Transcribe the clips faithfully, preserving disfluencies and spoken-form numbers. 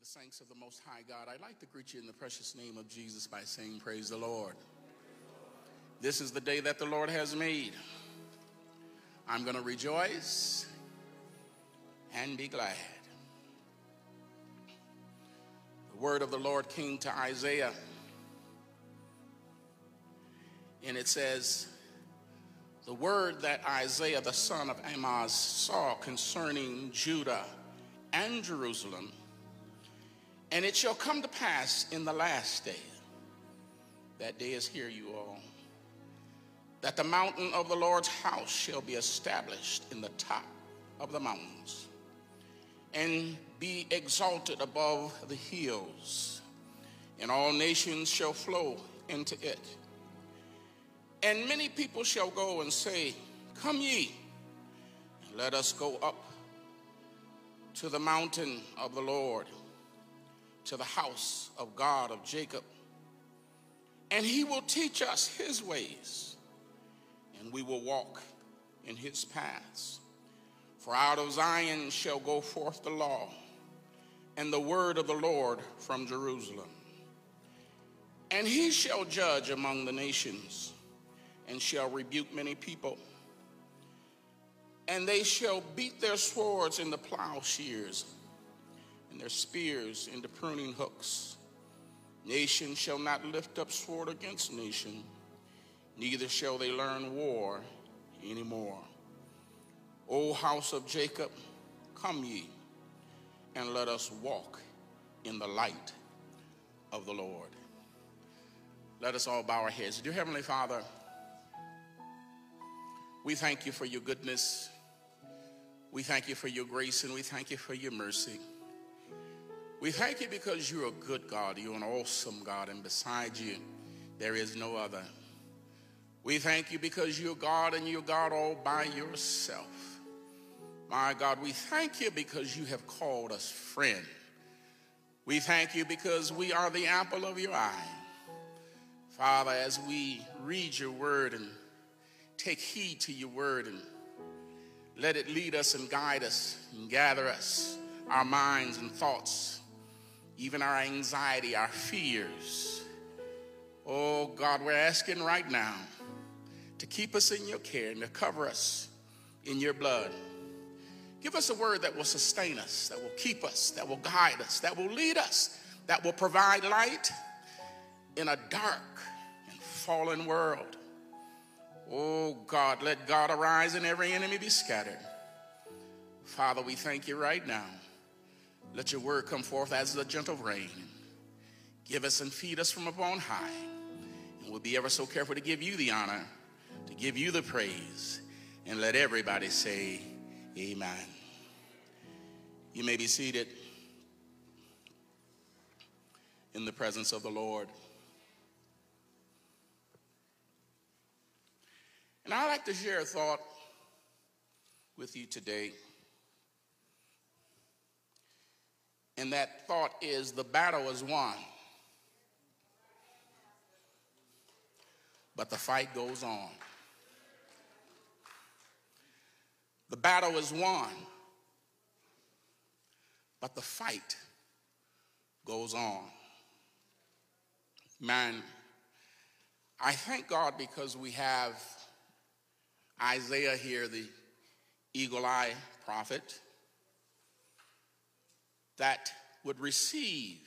the saints of the Most High God, I'd like to greet you in the precious name of Jesus by saying, praise the Lord. This is the day that the Lord has made. I'm going to rejoice and be glad. The word of the Lord came to Isaiah, and it says, the word that Isaiah the son of Amoz saw concerning Judah and Jerusalem, and it shall come to pass in the last day, that day is here, you all, that the mountain of the Lord's house shall be established in the top of the mountains, and be exalted above the hills, and all nations shall flow into it. And many people shall go and say, come ye, and let us go up to the mountain of the Lord, to the house of God of Jacob. And he will teach us his ways, and we will walk in his paths. For out of Zion shall go forth the law, and the word of the Lord from Jerusalem. And he shall judge among the nations, and shall rebuke many people. And they shall beat their swords into plowshares, and their spears into pruning hooks. Nation shall not lift up sword against nation, neither shall they learn war anymore. O house of Jacob, come ye, and let us walk in the light of the Lord. Let us all bow our heads. Dear Heavenly Father, we thank you for your goodness. We thank you for your grace, and we thank you for your mercy. We thank you because you're a good God. You're an awesome God, and beside you, there is no other. We thank you because you're God, and you're God all by yourself. My God, we thank you because you have called us friend. We thank you because we are the apple of your eye. Father, as we read your word and take heed to your word, and let it lead us and guide us and gather us, our minds and thoughts, even our anxiety, our fears. Oh God, we're asking right now to keep us in your care and to cover us in your blood. Give us a word that will sustain us, that will keep us, that will guide us, that will lead us, that will provide light in a dark and fallen world. Oh God, let God arise and every enemy be scattered. Father, we thank you right now. Let your word come forth as the gentle rain. Give us and feed us from upon high. And we'll be ever so careful to give you the honor, to give you the praise. And let everybody say, amen. You may be seated in the presence of the Lord. And I'd like to share a thought with you today. And that thought is, the battle is won, but the fight goes on. The battle is won, but the fight goes on. Man, I thank God because we have Isaiah here, the eagle eye prophet, that would receive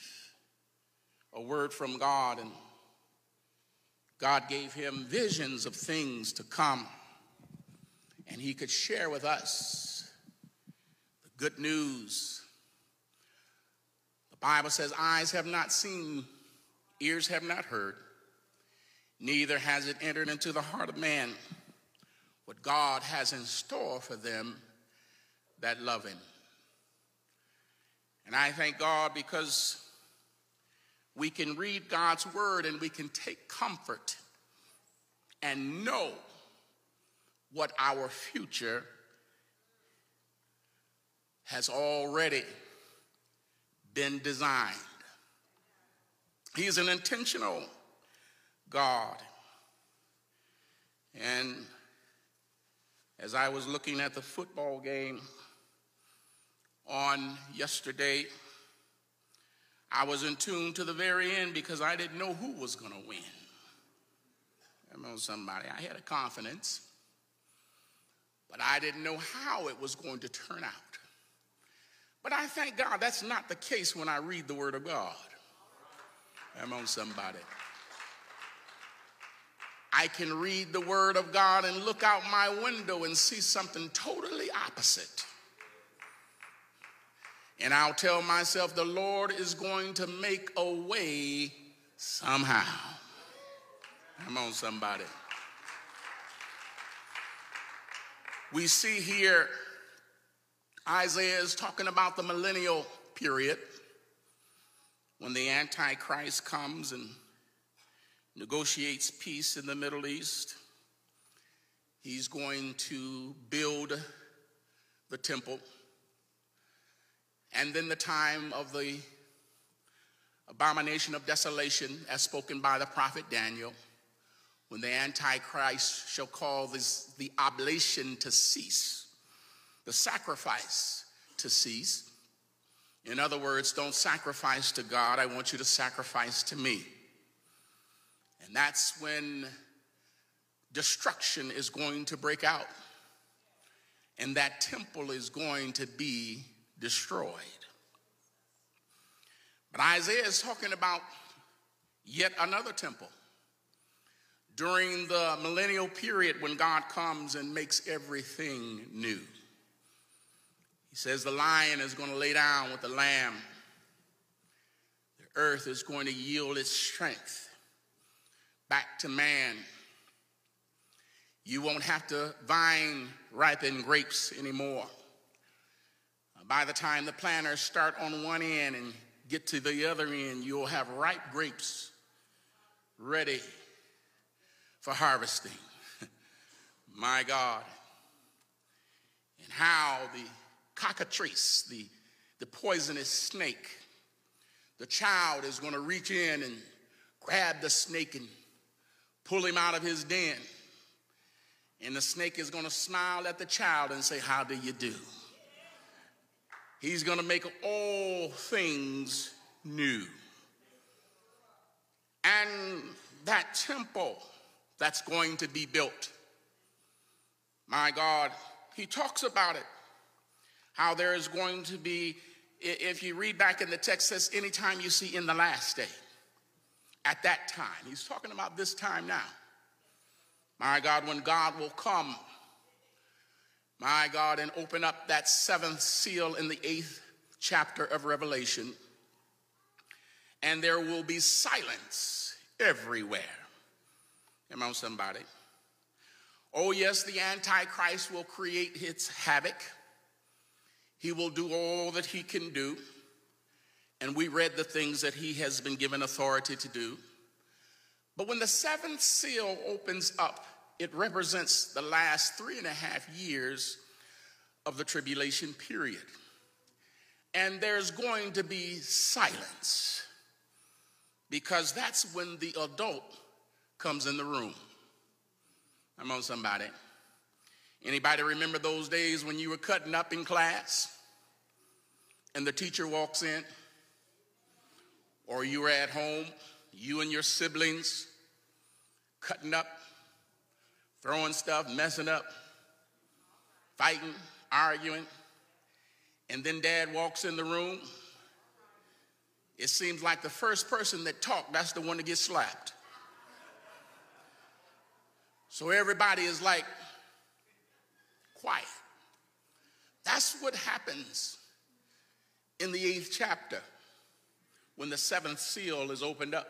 a word from God, and God gave him visions of things to come, and he could share with us the good news. The Bible says, eyes have not seen, ears have not heard, neither has it entered into the heart of man what God has in store for them that love him. And I thank God because we can read God's word and we can take comfort and know what our future has already been designed. He is an intentional God. And as I was looking at the football game on yesterday, I was in tune to the very end because I didn't know who was going to win. I remember somebody, I had a confidence, but I didn't know how it was going to turn out. But I thank God that's not the case when I read the Word of God. I'm on somebody. I can read the Word of God and look out my window and see something totally opposite. And I'll tell myself the Lord is going to make a way somehow. Come on, somebody. We see here Isaiah is talking about the millennial period when the Antichrist comes and negotiates peace in the Middle East. He's going to build the temple. And then the time of the abomination of desolation, as spoken by the prophet Daniel, when the Antichrist shall call this, the oblation to cease, the sacrifice to cease. In other words, don't sacrifice to God. I want you to sacrifice to me. And that's when destruction is going to break out. And that temple is going to be destroyed. But Isaiah is talking about yet another temple during the millennial period when God comes and makes everything new. He says the lion is going to lay down with the lamb. The earth is going to yield its strength back to man. You won't have to vine ripen grapes anymore. By the time the planters start on one end and get to the other end, you'll have ripe grapes ready for harvesting. My God. And how the cockatrice, the, the poisonous snake, the child is going to reach in and grab the snake and pull him out of his den. And the snake is going to smile at the child and say, "How do you do?" He's going to make all things new. And that temple that's going to be built, my God, he talks about it. How there is going to be, if you read back in the text, it says, anytime you see in the last day, at that time. He's talking about this time now. My God, when God will come, my God, and open up that seventh seal in the eighth chapter of Revelation. And there will be silence everywhere. Come on, somebody. Oh, yes, the Antichrist will create his havoc. He will do all that he can do. And we read the things that he has been given authority to do. But when the seventh seal opens up, it represents the last three and a half years of the tribulation period. And there's going to be silence because that's when the adult comes in the room. Come on, somebody. Anybody remember those days when you were cutting up in class and the teacher walks in? Or you were at home, you and your siblings cutting up, throwing stuff, messing up, fighting, arguing, and then dad walks in the room. It seems like the first person that talked, that's the one that gets slapped. So everybody is like quiet. That's what happens in the eighth chapter when the seventh seal is opened up.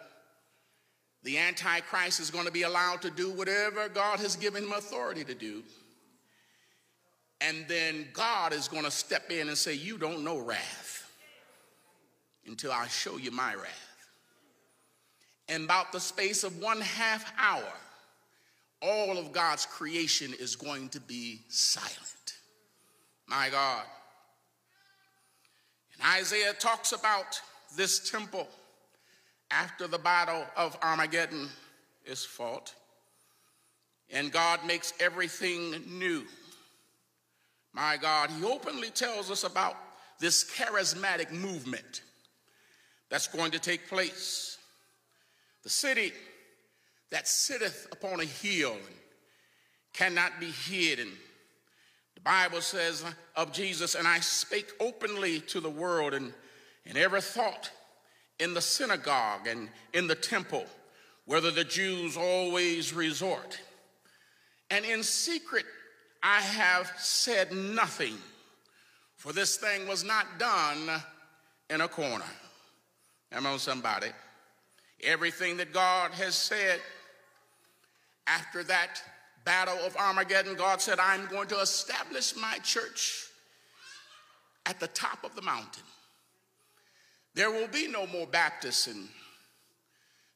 The Antichrist is going to be allowed to do whatever God has given him authority to do. And then God is going to step in and say, you don't know wrath until I show you my wrath. And about the space of one half hour, all of God's creation is going to be silent. My God. And Isaiah talks about this temple. After the battle of Armageddon is fought, and God makes everything new. My God, he openly tells us about this charismatic movement that's going to take place. The city that sitteth upon a hill and cannot be hidden. The Bible says of Jesus, and I spake openly to the world and, and every thought in the synagogue and in the temple, whether the Jews always resort. And in secret I have said nothing, for this thing was not done in a corner. Come on, somebody. Everything that God has said after that battle of Armageddon, God said, I'm going to establish my church at the top of the mountain. There will be no more Baptists and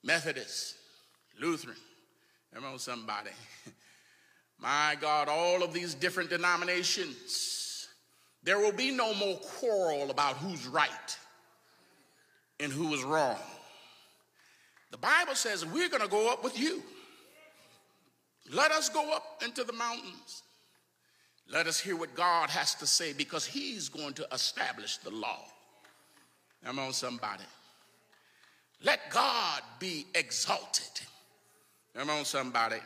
Methodists, Lutheran. Come on, somebody. My God, all of these different denominations. There will be no more quarrel about who's right and who is wrong. The Bible says we're going to go up with you. Let us go up into the mountains. Let us hear what God has to say, because he's going to establish the law. Come on, somebody. Let God be exalted. Come on, somebody.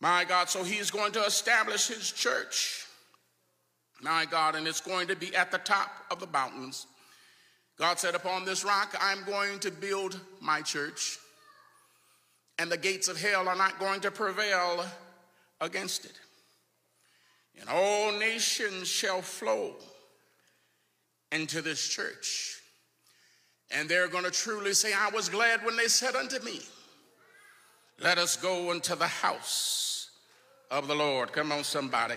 My God, so he's going to establish his church. My God, and it's going to be at the top of the mountains. God said, upon this rock, I'm going to build my church, and the gates of hell are not going to prevail against it. And all nations shall flow into this church. And they're going to truly say, I was glad when they said unto me, let us go into the house of the Lord. Come on, somebody.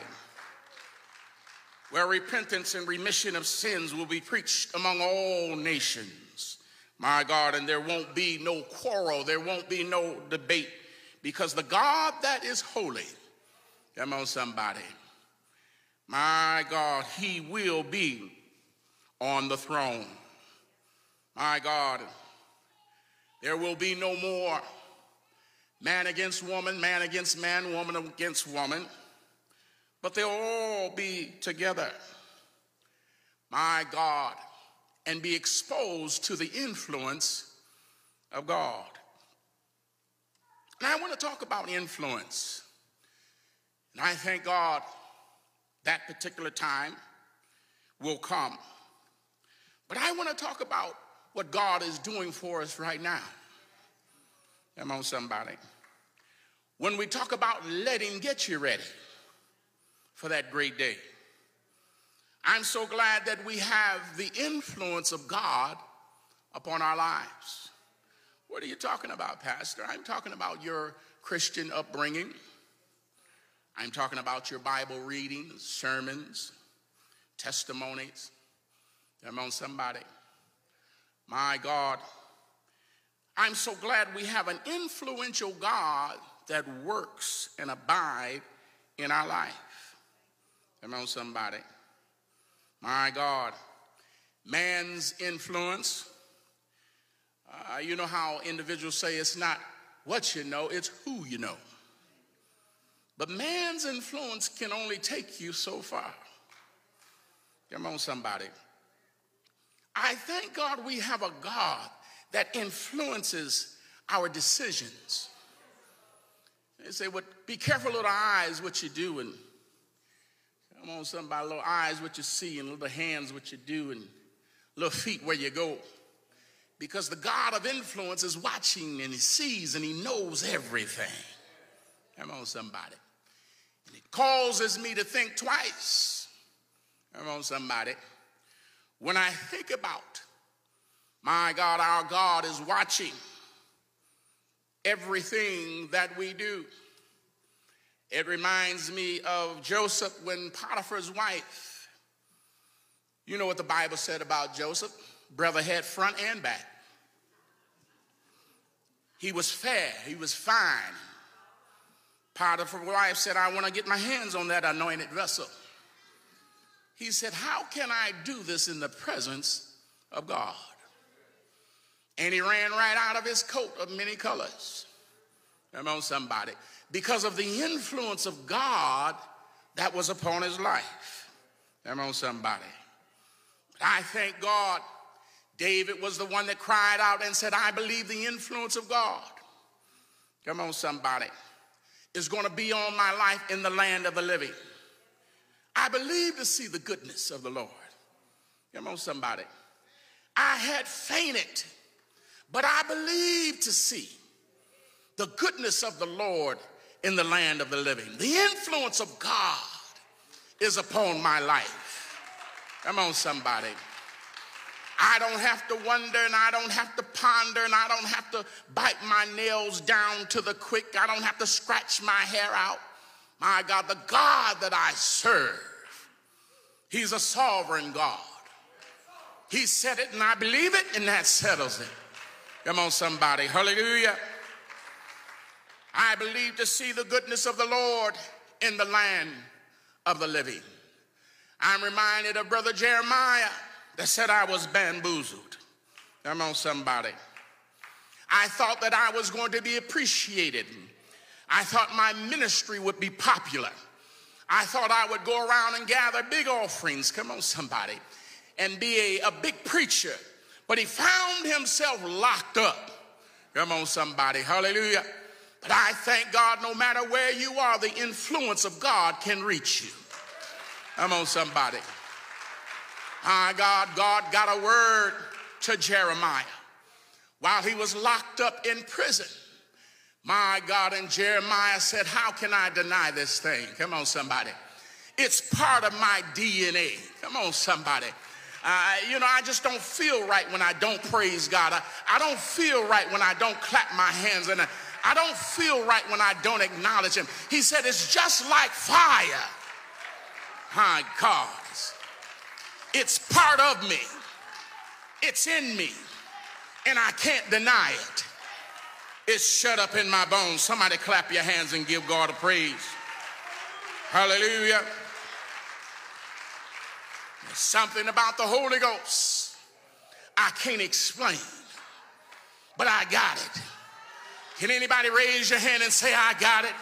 Where repentance and remission of sins will be preached among all nations. My God, and there won't be no quarrel. There won't be no debate, because the God that is holy, come on, somebody. My God, he will be on the throne. My God, there will be no more man against woman, man against man, woman against woman, but they'll all be together, my God, and be exposed to the influence of God. And I want to talk about influence. And I thank God that particular time will come. But I want to talk about what God is doing for us right now. Come on, somebody. When we talk about letting get you ready for that great day, I'm so glad that we have the influence of God upon our lives. What are you talking about, Pastor? I'm talking about your Christian upbringing. I'm talking about your Bible reading, sermons, testimonies. Come on, somebody. My God, I'm so glad we have an influential God that works and abides in our life. Come on, somebody. My God, man's influence. Uh, you know how individuals say it's not what you know, it's who you know. But man's influence can only take you so far. Come on, somebody. I thank God we have a God that influences our decisions. They say, well, be careful of the eyes, what you do, and come on, somebody, little eyes, what you see, and little hands, what you do, and little feet, where you go. Because the God of influence is watching, and he sees, and he knows everything. Come on, somebody. And it causes me to think twice. Come on, somebody. When I think about, my God, our God is watching everything that we do. It reminds me of Joseph when Potiphar's wife, you know what the Bible said about Joseph, brother had front and back. He was fair, he was fine. Potiphar's wife said, I want to get my hands on that anointed vessel. He said, how can I do this in the presence of God? And he ran right out of his coat of many colors. Come on, somebody. Because of the influence of God that was upon his life. Come on, somebody. I thank God David was the one that cried out and said, I believe the influence of God, come on somebody, is going to be on my life in the land of the living. I believe to see the goodness of the Lord. Come on somebody. I had fainted, but I believed to see the goodness of the Lord in the land of the living. The influence of God is upon my life. Come on somebody. I don't have to wonder, and I don't have to ponder, and I don't have to bite my nails down to the quick. I don't have to scratch my hair out. My God, the God that I serve, he's a sovereign God. He said it, and I believe it, and that settles it. Come on, somebody. Hallelujah. I believe to see the goodness of the Lord in the land of the living. I'm reminded of Brother Jeremiah that said I was bamboozled. Come on, somebody. I thought that I was going to be appreciated. I thought my ministry would be popular. I thought I would go around and gather big offerings. Come on, somebody. And be a, a big preacher. But he found himself locked up. Come on, somebody. Hallelujah. But I thank God, no matter where you are, the influence of God can reach you. Come on, somebody. My God, God got a word to Jeremiah while he was locked up in prison. My God, and Jeremiah said, how can I deny this thing? Come on, somebody. It's part of my D N A. Come on, somebody. Uh, you know, I just don't feel right when I don't praise God. I, I don't feel right when I don't clap my hands. And I, I don't feel right when I don't acknowledge him. He said, it's just like fire. My God. It's part of me. It's in me. And I can't deny it. It's shut up in my bones. Somebody clap your hands and give God a praise. Hallelujah. There's something about the Holy Ghost I can't explain, but I got it. Can anybody raise your hand and say, I got it?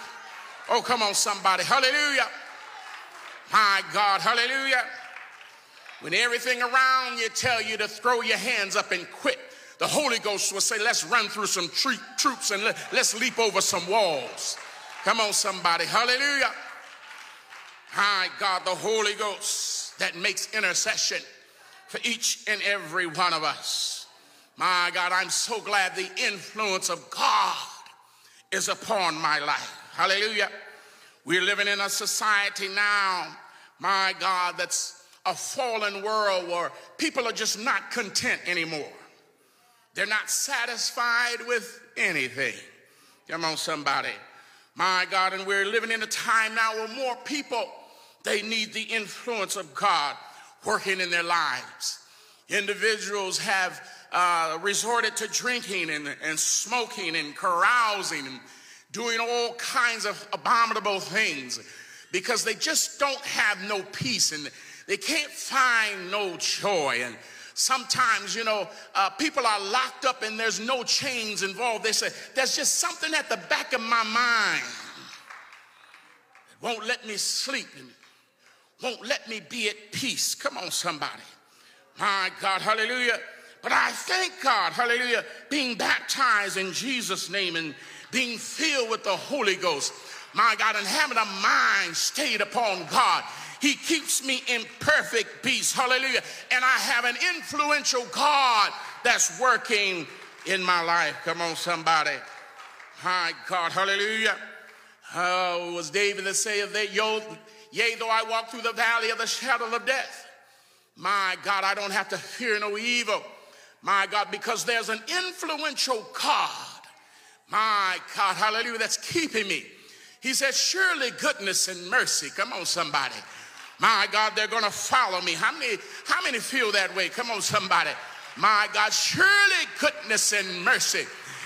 Oh, come on, somebody. Hallelujah. My God, hallelujah. When everything around you tell you to throw your hands up and quit, the Holy Ghost will say, let's run through some tre troops and le let's leap over some walls. Come on, somebody. Hallelujah. My God, the Holy Ghost that makes intercession for each and every one of us. My God, I'm so glad the influence of God is upon my life. Hallelujah. We're living in a society now, my God, that's a fallen world where people are just not content anymore. They're not satisfied with anything. Come on, somebody. My God, and we're living in a time now where more people, they need the influence of God working in their lives. Individuals have uh, resorted to drinking and, and smoking and carousing and doing all kinds of abominable things because they just don't have no peace, and they can't find no joy. And sometimes, you know, uh, people are locked up and there's no chains involved. They say, there's just something at the back of my mind that won't let me sleep and won't let me be at peace. Come on, somebody. My God, hallelujah. But I thank God, hallelujah, being baptized in Jesus' name and being filled with the Holy Ghost. My God, and having a mind stayed upon God. He keeps me in perfect peace. Hallelujah. And I have an influential God that's working in my life. Come on, somebody. My God. Hallelujah. Oh, was David that saith that, yea, though I walk through the valley of the shadow of death. My God, I don't have to fear no evil. My God, because there's an influential God. My God. Hallelujah. That's keeping me. He said, surely goodness and mercy. Come on, somebody. My God, they're going to follow me. How many, how many feel that way? Come on, somebody. My God, surely goodness and mercy,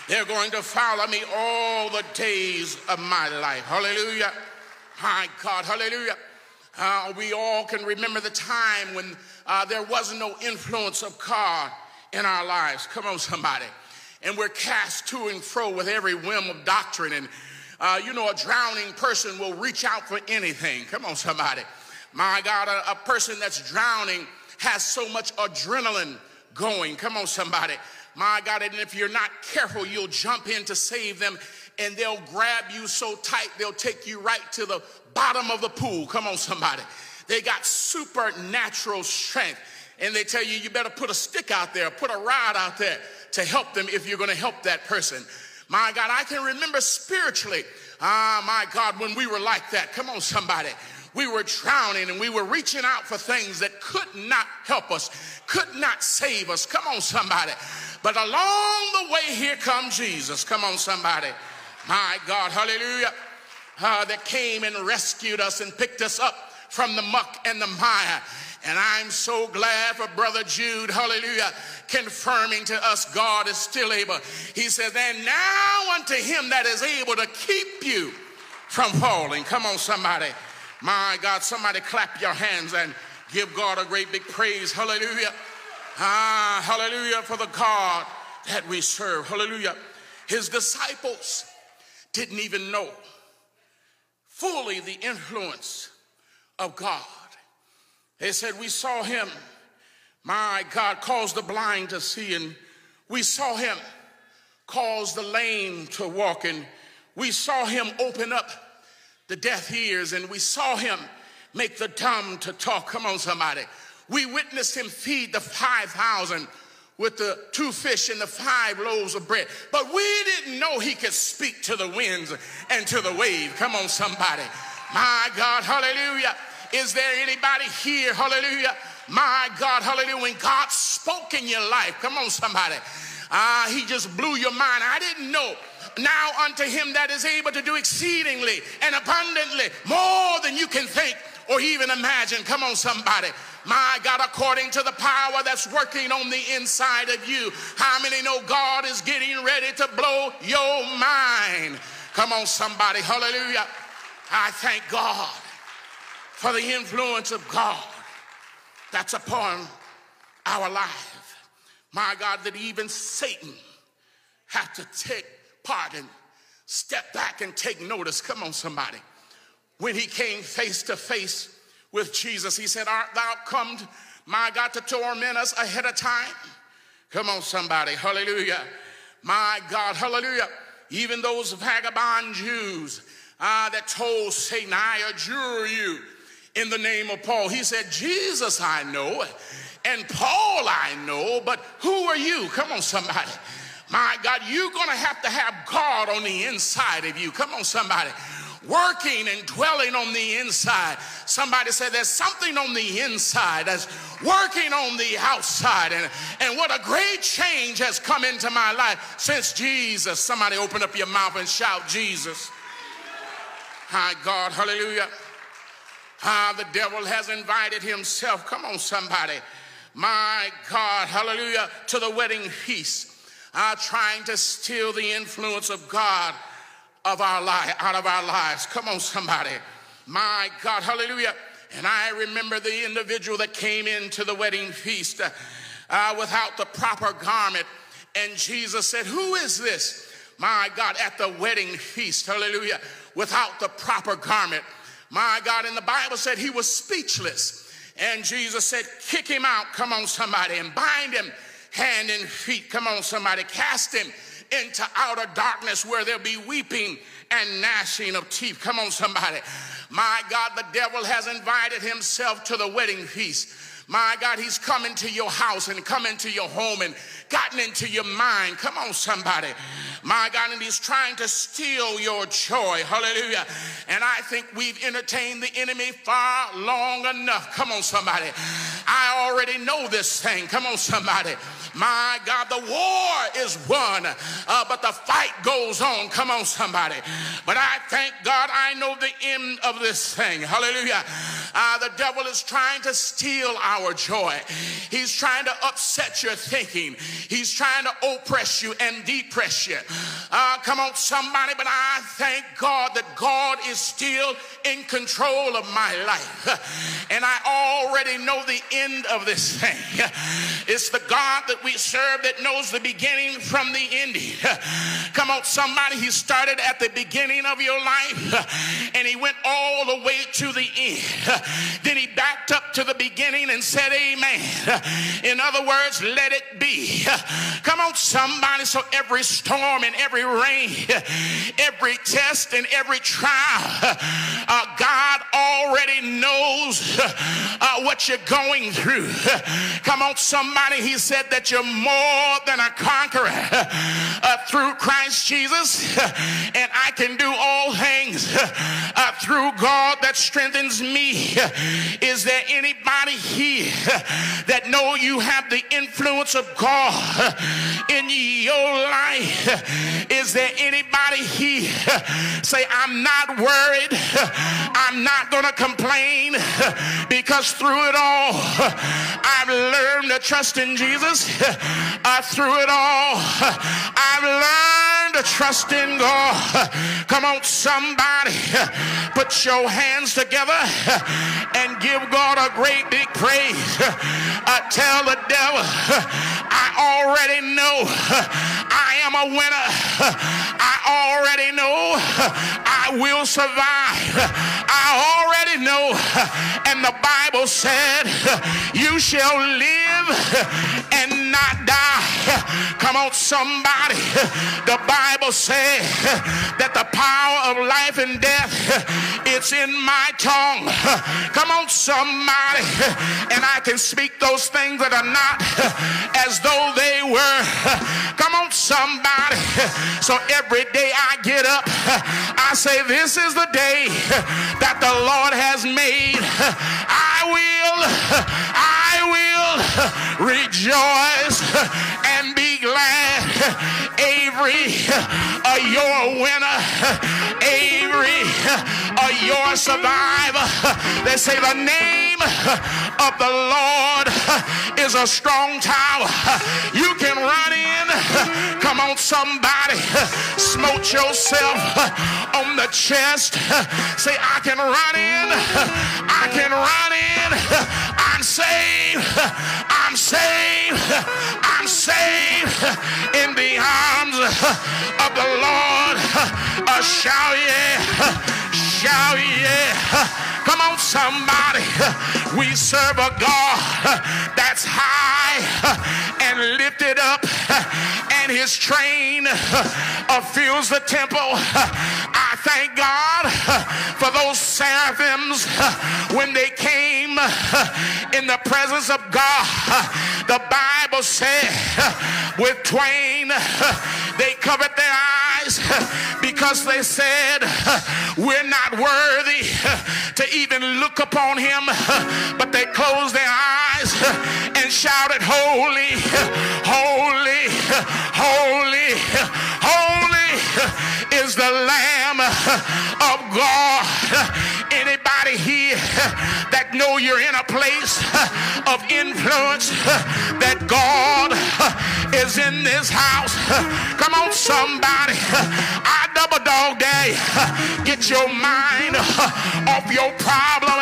they're going to follow me all the days of my life. Hallelujah. My God, hallelujah. Uh, we all can remember the time when uh, there was no influence of God in our lives. Come on, somebody. And we're cast to and fro with every whim of doctrine. And, uh, you know, a drowning person will reach out for anything. Come on, somebody. My God, a, a person that's drowning has so much adrenaline going. Come on, somebody. My God, and if you're not careful, you'll jump in to save them, and they'll grab you so tight, they'll take you right to the bottom of the pool. Come on, somebody. They got supernatural strength, and they tell you, you better put a stick out there, put a rod out there to help them if you're going to help that person. My God, I can remember spiritually, ah, my God, when we were like that. Come on, somebody. We were drowning and we were reaching out for things that could not help us, could not save us. Come on, somebody. But along the way, here comes Jesus. Come on, somebody. My God, hallelujah. Uh, that came and rescued us and picked us up from the muck and the mire. And I'm so glad for Brother Jude, hallelujah, confirming to us God is still able. He says, and now unto him that is able to keep you from falling. Come on, somebody. My God, somebody clap your hands and give God a great big praise. Hallelujah. Ah, hallelujah for the God that we serve. Hallelujah. His disciples didn't even know fully the influence of God. They said, we saw him, my God, cause the blind to see, and we saw him cause the lame to walk, and we saw him open up the deaf ears, and we saw him make the dumb to talk. Come on, somebody. We witnessed him feed the five thousand with the two fish and the five loaves of bread. But we didn't know he could speak to the winds and to the wave. Come on, somebody. My God, hallelujah. Is there anybody here, hallelujah? My God, hallelujah. When God spoke in your life, come on, somebody. Ah, uh, he just blew your mind. I didn't know. Now unto him that is able to do exceedingly and abundantly more than you can think or even imagine. Come on, somebody. My God, according to the power that's working on the inside of you. How many know God is getting ready to blow your mind? Come on, somebody. Hallelujah. I thank God for the influence of God that's upon our life. My God, that even Satan had to take part and step back and take notice. Come on, somebody. When he came face to face with Jesus, he said, art thou come, my God, to torment us ahead of time? Come on, somebody. Hallelujah. My God, hallelujah. Even those vagabond Jews uh, that told Satan, I adjure you in the name of Paul. He said, Jesus I know and Paul I know, but who are you? Come on, somebody. My God, you're going to have to have God on the inside of you. Come on, somebody. Working and dwelling on the inside. Somebody said there's something on the inside that's working on the outside. And, and what a great change has come into my life since Jesus. Somebody open up your mouth and shout, Jesus. Hi, God, hallelujah. Ah, the devil has invited himself. Come on, somebody. My God, hallelujah, to the wedding feast. Are trying to steal the influence of God of our life, out of our lives. Come on, somebody. My God, hallelujah. And I remember the individual that came into the wedding feast uh, uh, without the proper garment. And Jesus said, who is this? My God, at the wedding feast, hallelujah, without the proper garment. My God, and the Bible said he was speechless. And Jesus said, kick him out. Come on, somebody, and bind him hand and feet. Come on, somebody. Cast him into outer darkness where there'll be weeping and gnashing of teeth. Come on, somebody. My God, the devil has invited himself to the wedding feast. My God, he's come into your house and come into your home and gotten into your mind. Come on, somebody. My God, and he's trying to steal your joy. Hallelujah. And I think we've entertained the enemy far long enough. Come on, somebody. I already know this thing. Come on, somebody. My God, the war is won, uh, but the fight goes on. Come on, somebody. But I thank God I know the end of this thing. Hallelujah. Uh, the devil is trying to steal our Our joy. He's trying to upset your thinking. He's trying to oppress you and depress you. Uh, come on, somebody, but I thank God that God is still in control of my life. And I already know the end of this thing. It's the God that we serve that knows the beginning from the ending. Come on, somebody. He started at the beginning of your life and he went all the way to the end. Then he backed up to the beginning and said amen. In other words, let it be. Come on, somebody. So every storm and every rain, every test and every trial, uh, God already knows uh, what you're going through. Come on, somebody. He said that you're more than a conqueror uh, through Christ Jesus, and I can do all things uh, through God that strengthens me. Is there anybody here that know you have the influence of God in your life? Is there anybody here say, I'm not worried, I'm not gonna complain, because through it all I've learned to trust in Jesus. Uh, through it all I've learned to trust in God. Come on, somebody, put your hands together and give God a great big praise. Uh, tell the devil, I already know I am a winner. I already know I will survive. I already know, and the Bible said, you shall live and not die. Come on, somebody. The Bible said that the power of life and death, it's in my tongue. Come on, somebody. And I can speak those things that are not as though they were. Come on, somebody. So every day I get up, I say, this is the day that the Lord has made. I will, I will rejoice and be glad. Avery, uh, you're a winner. Avery, uh, you're a survivor. They say the name of the Lord is a strong tower. You can run in. Come on, somebody. Smote yourself on the chest. Say, I can run in. I can run in. I'm saved. I'm saved. I'm saved. In the arms of the Lord shall ye. Shout yeah. Come on, somebody. We serve a God that's high and lifted up, and his train fills the temple. I thank God for those seraphims when they came in the presence of God. The Bible said with twain they covered their eyes, because they said, we're not worthy to even look upon him. But they closed their eyes and shouted, holy, holy, holy, holy is the Lamb of God. Anybody here that know you're in a place of influence, that God is in this house? Come on, somebody. I double dog day. Get your mind Mind off your problem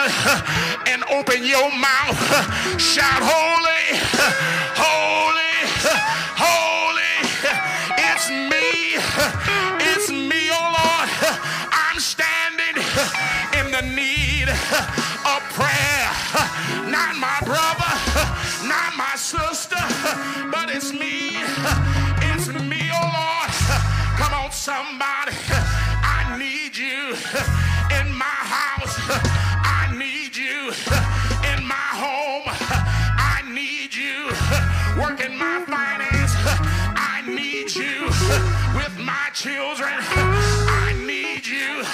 and open your mouth. Shout holy, holy, holy. It's me, it's me, oh Lord. I'm standing in the need of prayer. Not my brother, not my sister, but it's me, it's me, oh Lord. Come on, somebody. I need you in my house. I need you in my home. I need you working my finance. I need you with my children. I need you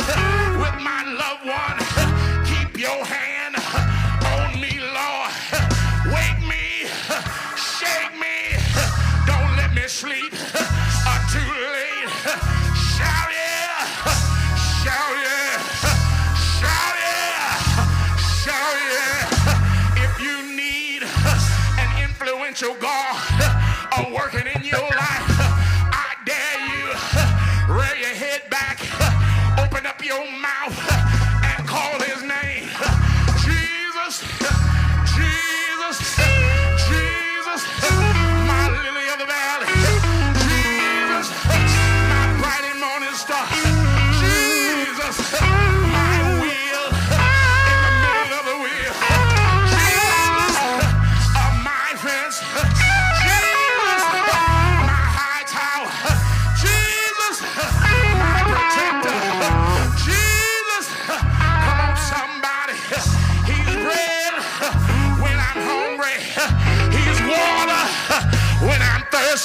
with my loved one. Keep your hand on me, Lord. Wake me, shake me. Don't let me sleep too late. Shout it. Shout yeah, shout yeah, shout yeah. If you need an influential God working in your life, I dare you, rear your head back, open up your mouth and call his name. Jesus, Jesus, Jesus.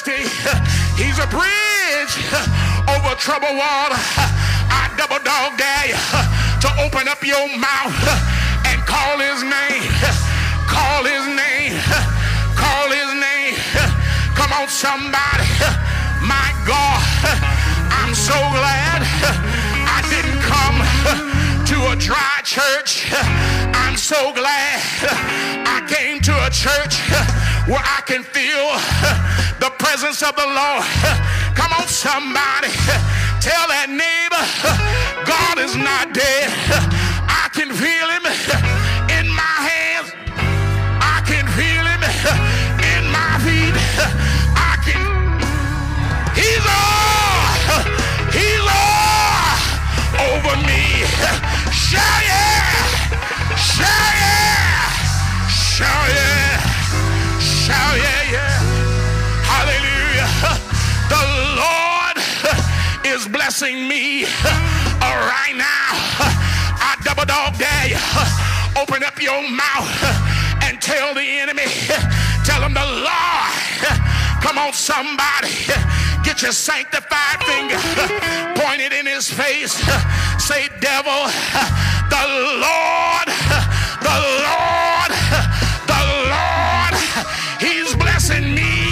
majesty. He's a bridge over troubled water. I double dog dare you to open up your mouth and call his name. Call his name. Call his name. Come on, somebody. My God, I'm so glad I didn't come to a dry church. I'm so glad I came to a church where I can feel the presence of the Lord. Come on, somebody. Tell that neighbor, God is not dead. I can feel him in my hands. I can feel him in my feet. I can. He's all. He's all over me. Shout yeah. Shout yeah. Shout yeah. Shout yeah, yeah. Hallelujah. The Lord is blessing me right now. I double dog dare you. Open up your mouth and tell the enemy. Tell him the Lord. Come on, somebody. Get your sanctified finger pointed in his face. Say, devil, the Lord, the Lord, the Lord. He's blessing me.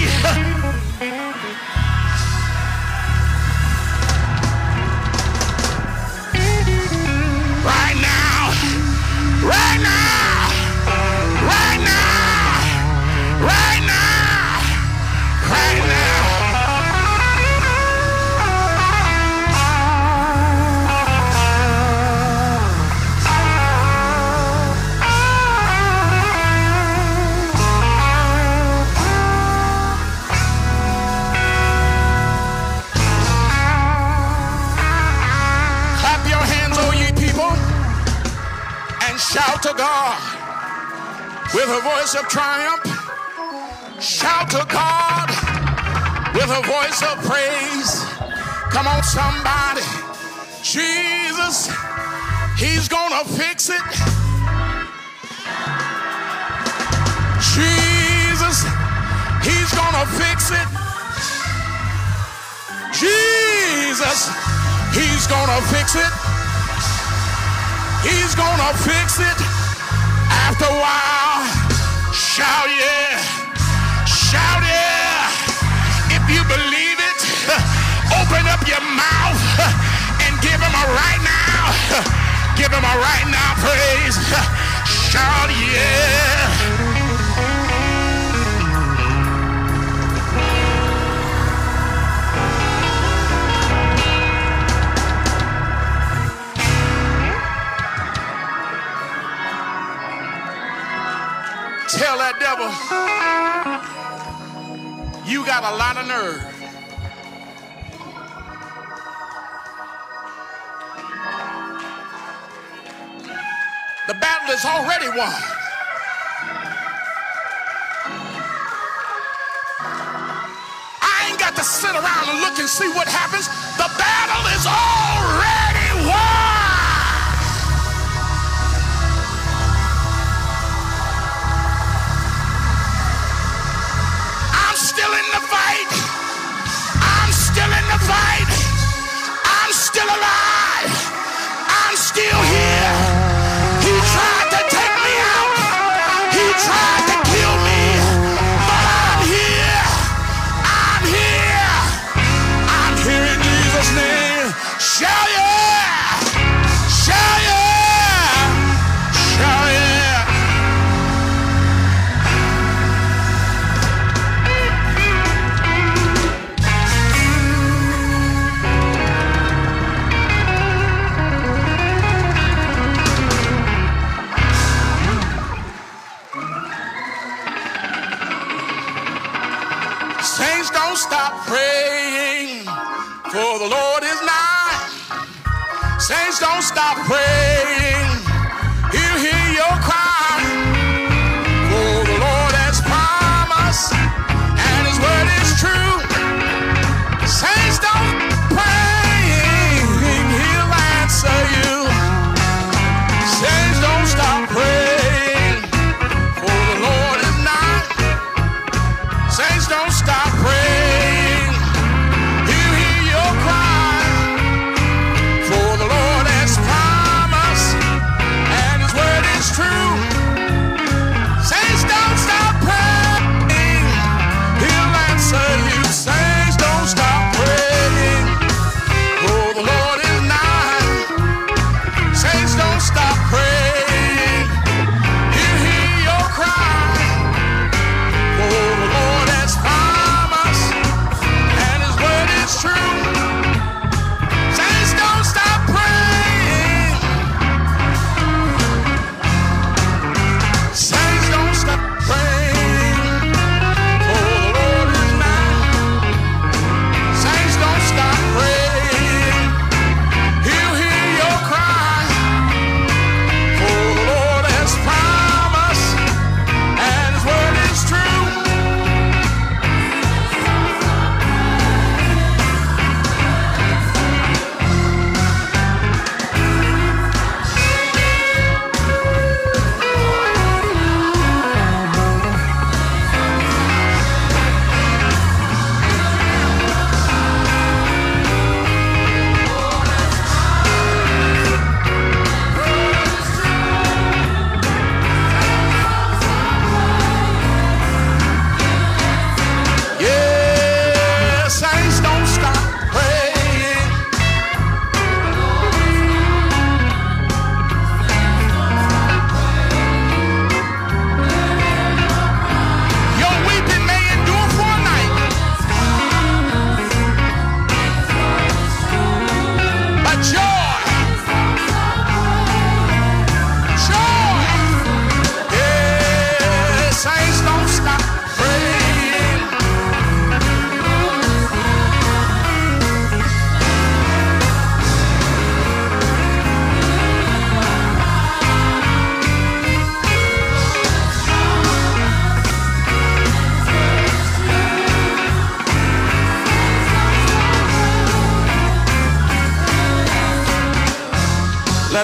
Right now. Right now. Right now. Right now. Right now. Shout to God with a voice of triumph. Shout to God with a voice of praise. Come on, somebody. Jesus, he's gonna fix it. Jesus, he's gonna fix it. Jesus, he's gonna fix it. He's gonna fix it. After a while, shout yeah, shout yeah. If you believe it, open up your mouth and give him a right now. Give him a right now praise. Shout yeah. Tell that devil, you got a lot of nerve. The battle is already won. I ain't got to sit around and look and see what happens. The battle is already won. I'm still alive. I'm still here. He tried to take me out. He tried to kill me. But I'm here. I'm here. I'm here in Jesus' name. Shout yeah. Shout yeah. Shout stop praying, for the Lord is nigh. Saints, don't stop praying. He'll hear your cry. For the Lord has promised, and his word is true. Saints, don't praying. He'll answer you. Saints, don't stop praying. For the Lord is nigh. Saints, don't stop praying.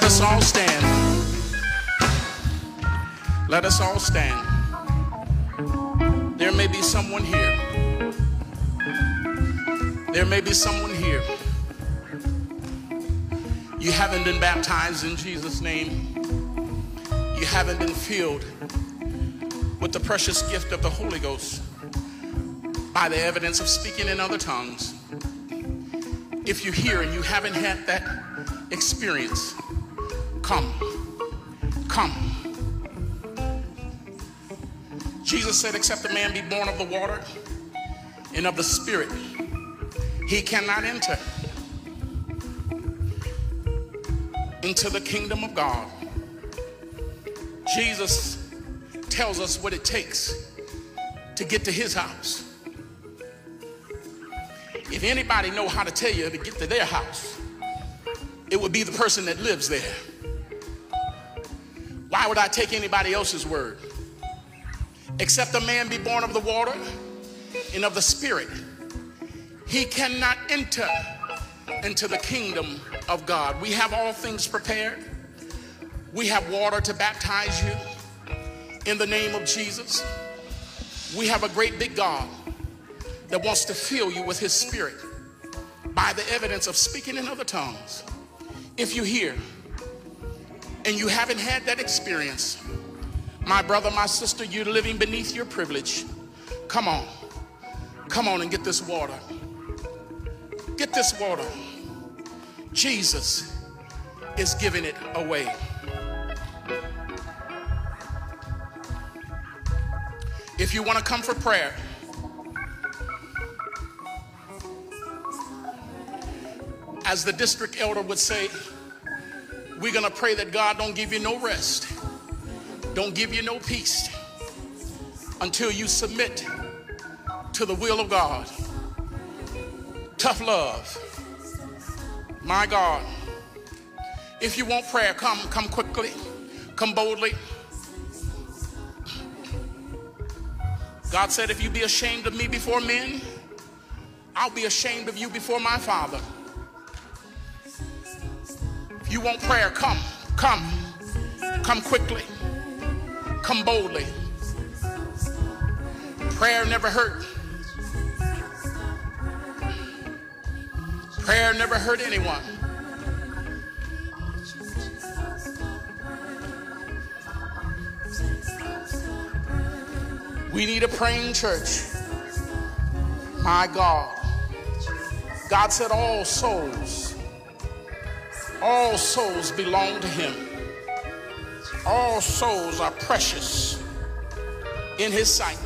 Let us all stand. Let us all stand. There may be someone here. There may be someone here. You haven't been baptized in Jesus' name. You haven't been filled with the precious gift of the Holy Ghost by the evidence of speaking in other tongues. If you're here and you haven't had that experience, come, come. Jesus said, except a man be born of the water and of the Spirit, he cannot enter into the kingdom of God. Jesus tells us what it takes to get to his house. If anybody know how to tell you to get to their house, it would be the person that lives there. Why would I take anybody else's word? Except a man be born of the water and of the Spirit, he cannot enter into the kingdom of God. We have all things prepared. We have water to baptize you in the name of Jesus. We have a great big God that wants to fill you with his Spirit by the evidence of speaking in other tongues. If you're here and you haven't had that experience, my brother, my sister, you're living beneath your privilege. Come on, come on and get this water. Get this water. Jesus is giving it away. If you want to come for prayer, as the district elder would say, we're gonna pray that God don't give you no rest, don't give you no peace until you submit to the will of God. Tough love, my God. If you want prayer, come, come quickly, come boldly. God said, if you be ashamed of me before men, I'll be ashamed of you before my Father. You want prayer, come, come, come quickly, come boldly. Prayer never hurt. Prayer never hurt anyone. We need a praying church. My God. God said all souls. All souls belong to him. All souls are precious in his sight.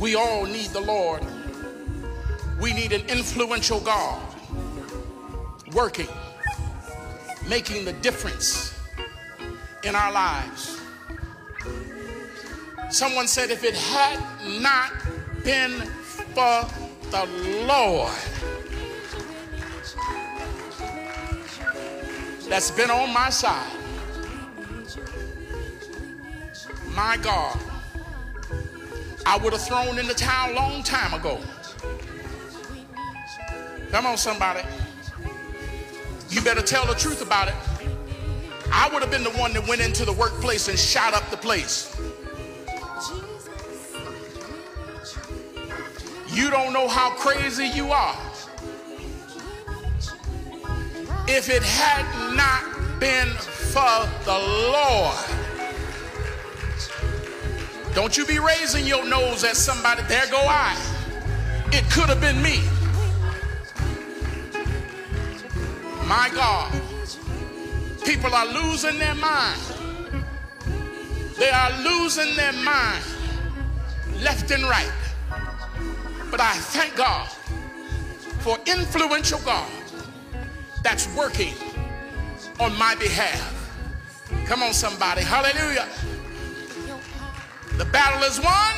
We all need the Lord. We need an influential God working, making the difference in our lives. Someone said, if it had not been for the Lord that's been on my side, my God, I would have thrown in the towel a long time ago. Come on, somebody. You better tell the truth about it. I would have been the one that went into the workplace and shot up the place. You don't know how crazy you are. If it had not been for the Lord, don't you be raising your nose at somebody. There go I. It could have been me. My God, people are losing their mind. They are losing their mind left and right. But I thank God for influential God that's working on my behalf. Come on, somebody. Hallelujah. The battle is won,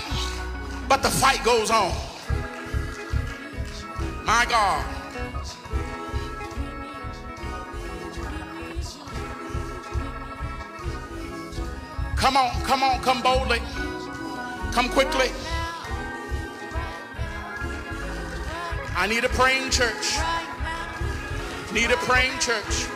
but the fight goes on. My God. Come on, come on, come boldly. Come quickly. I need a praying church. Need a praying church.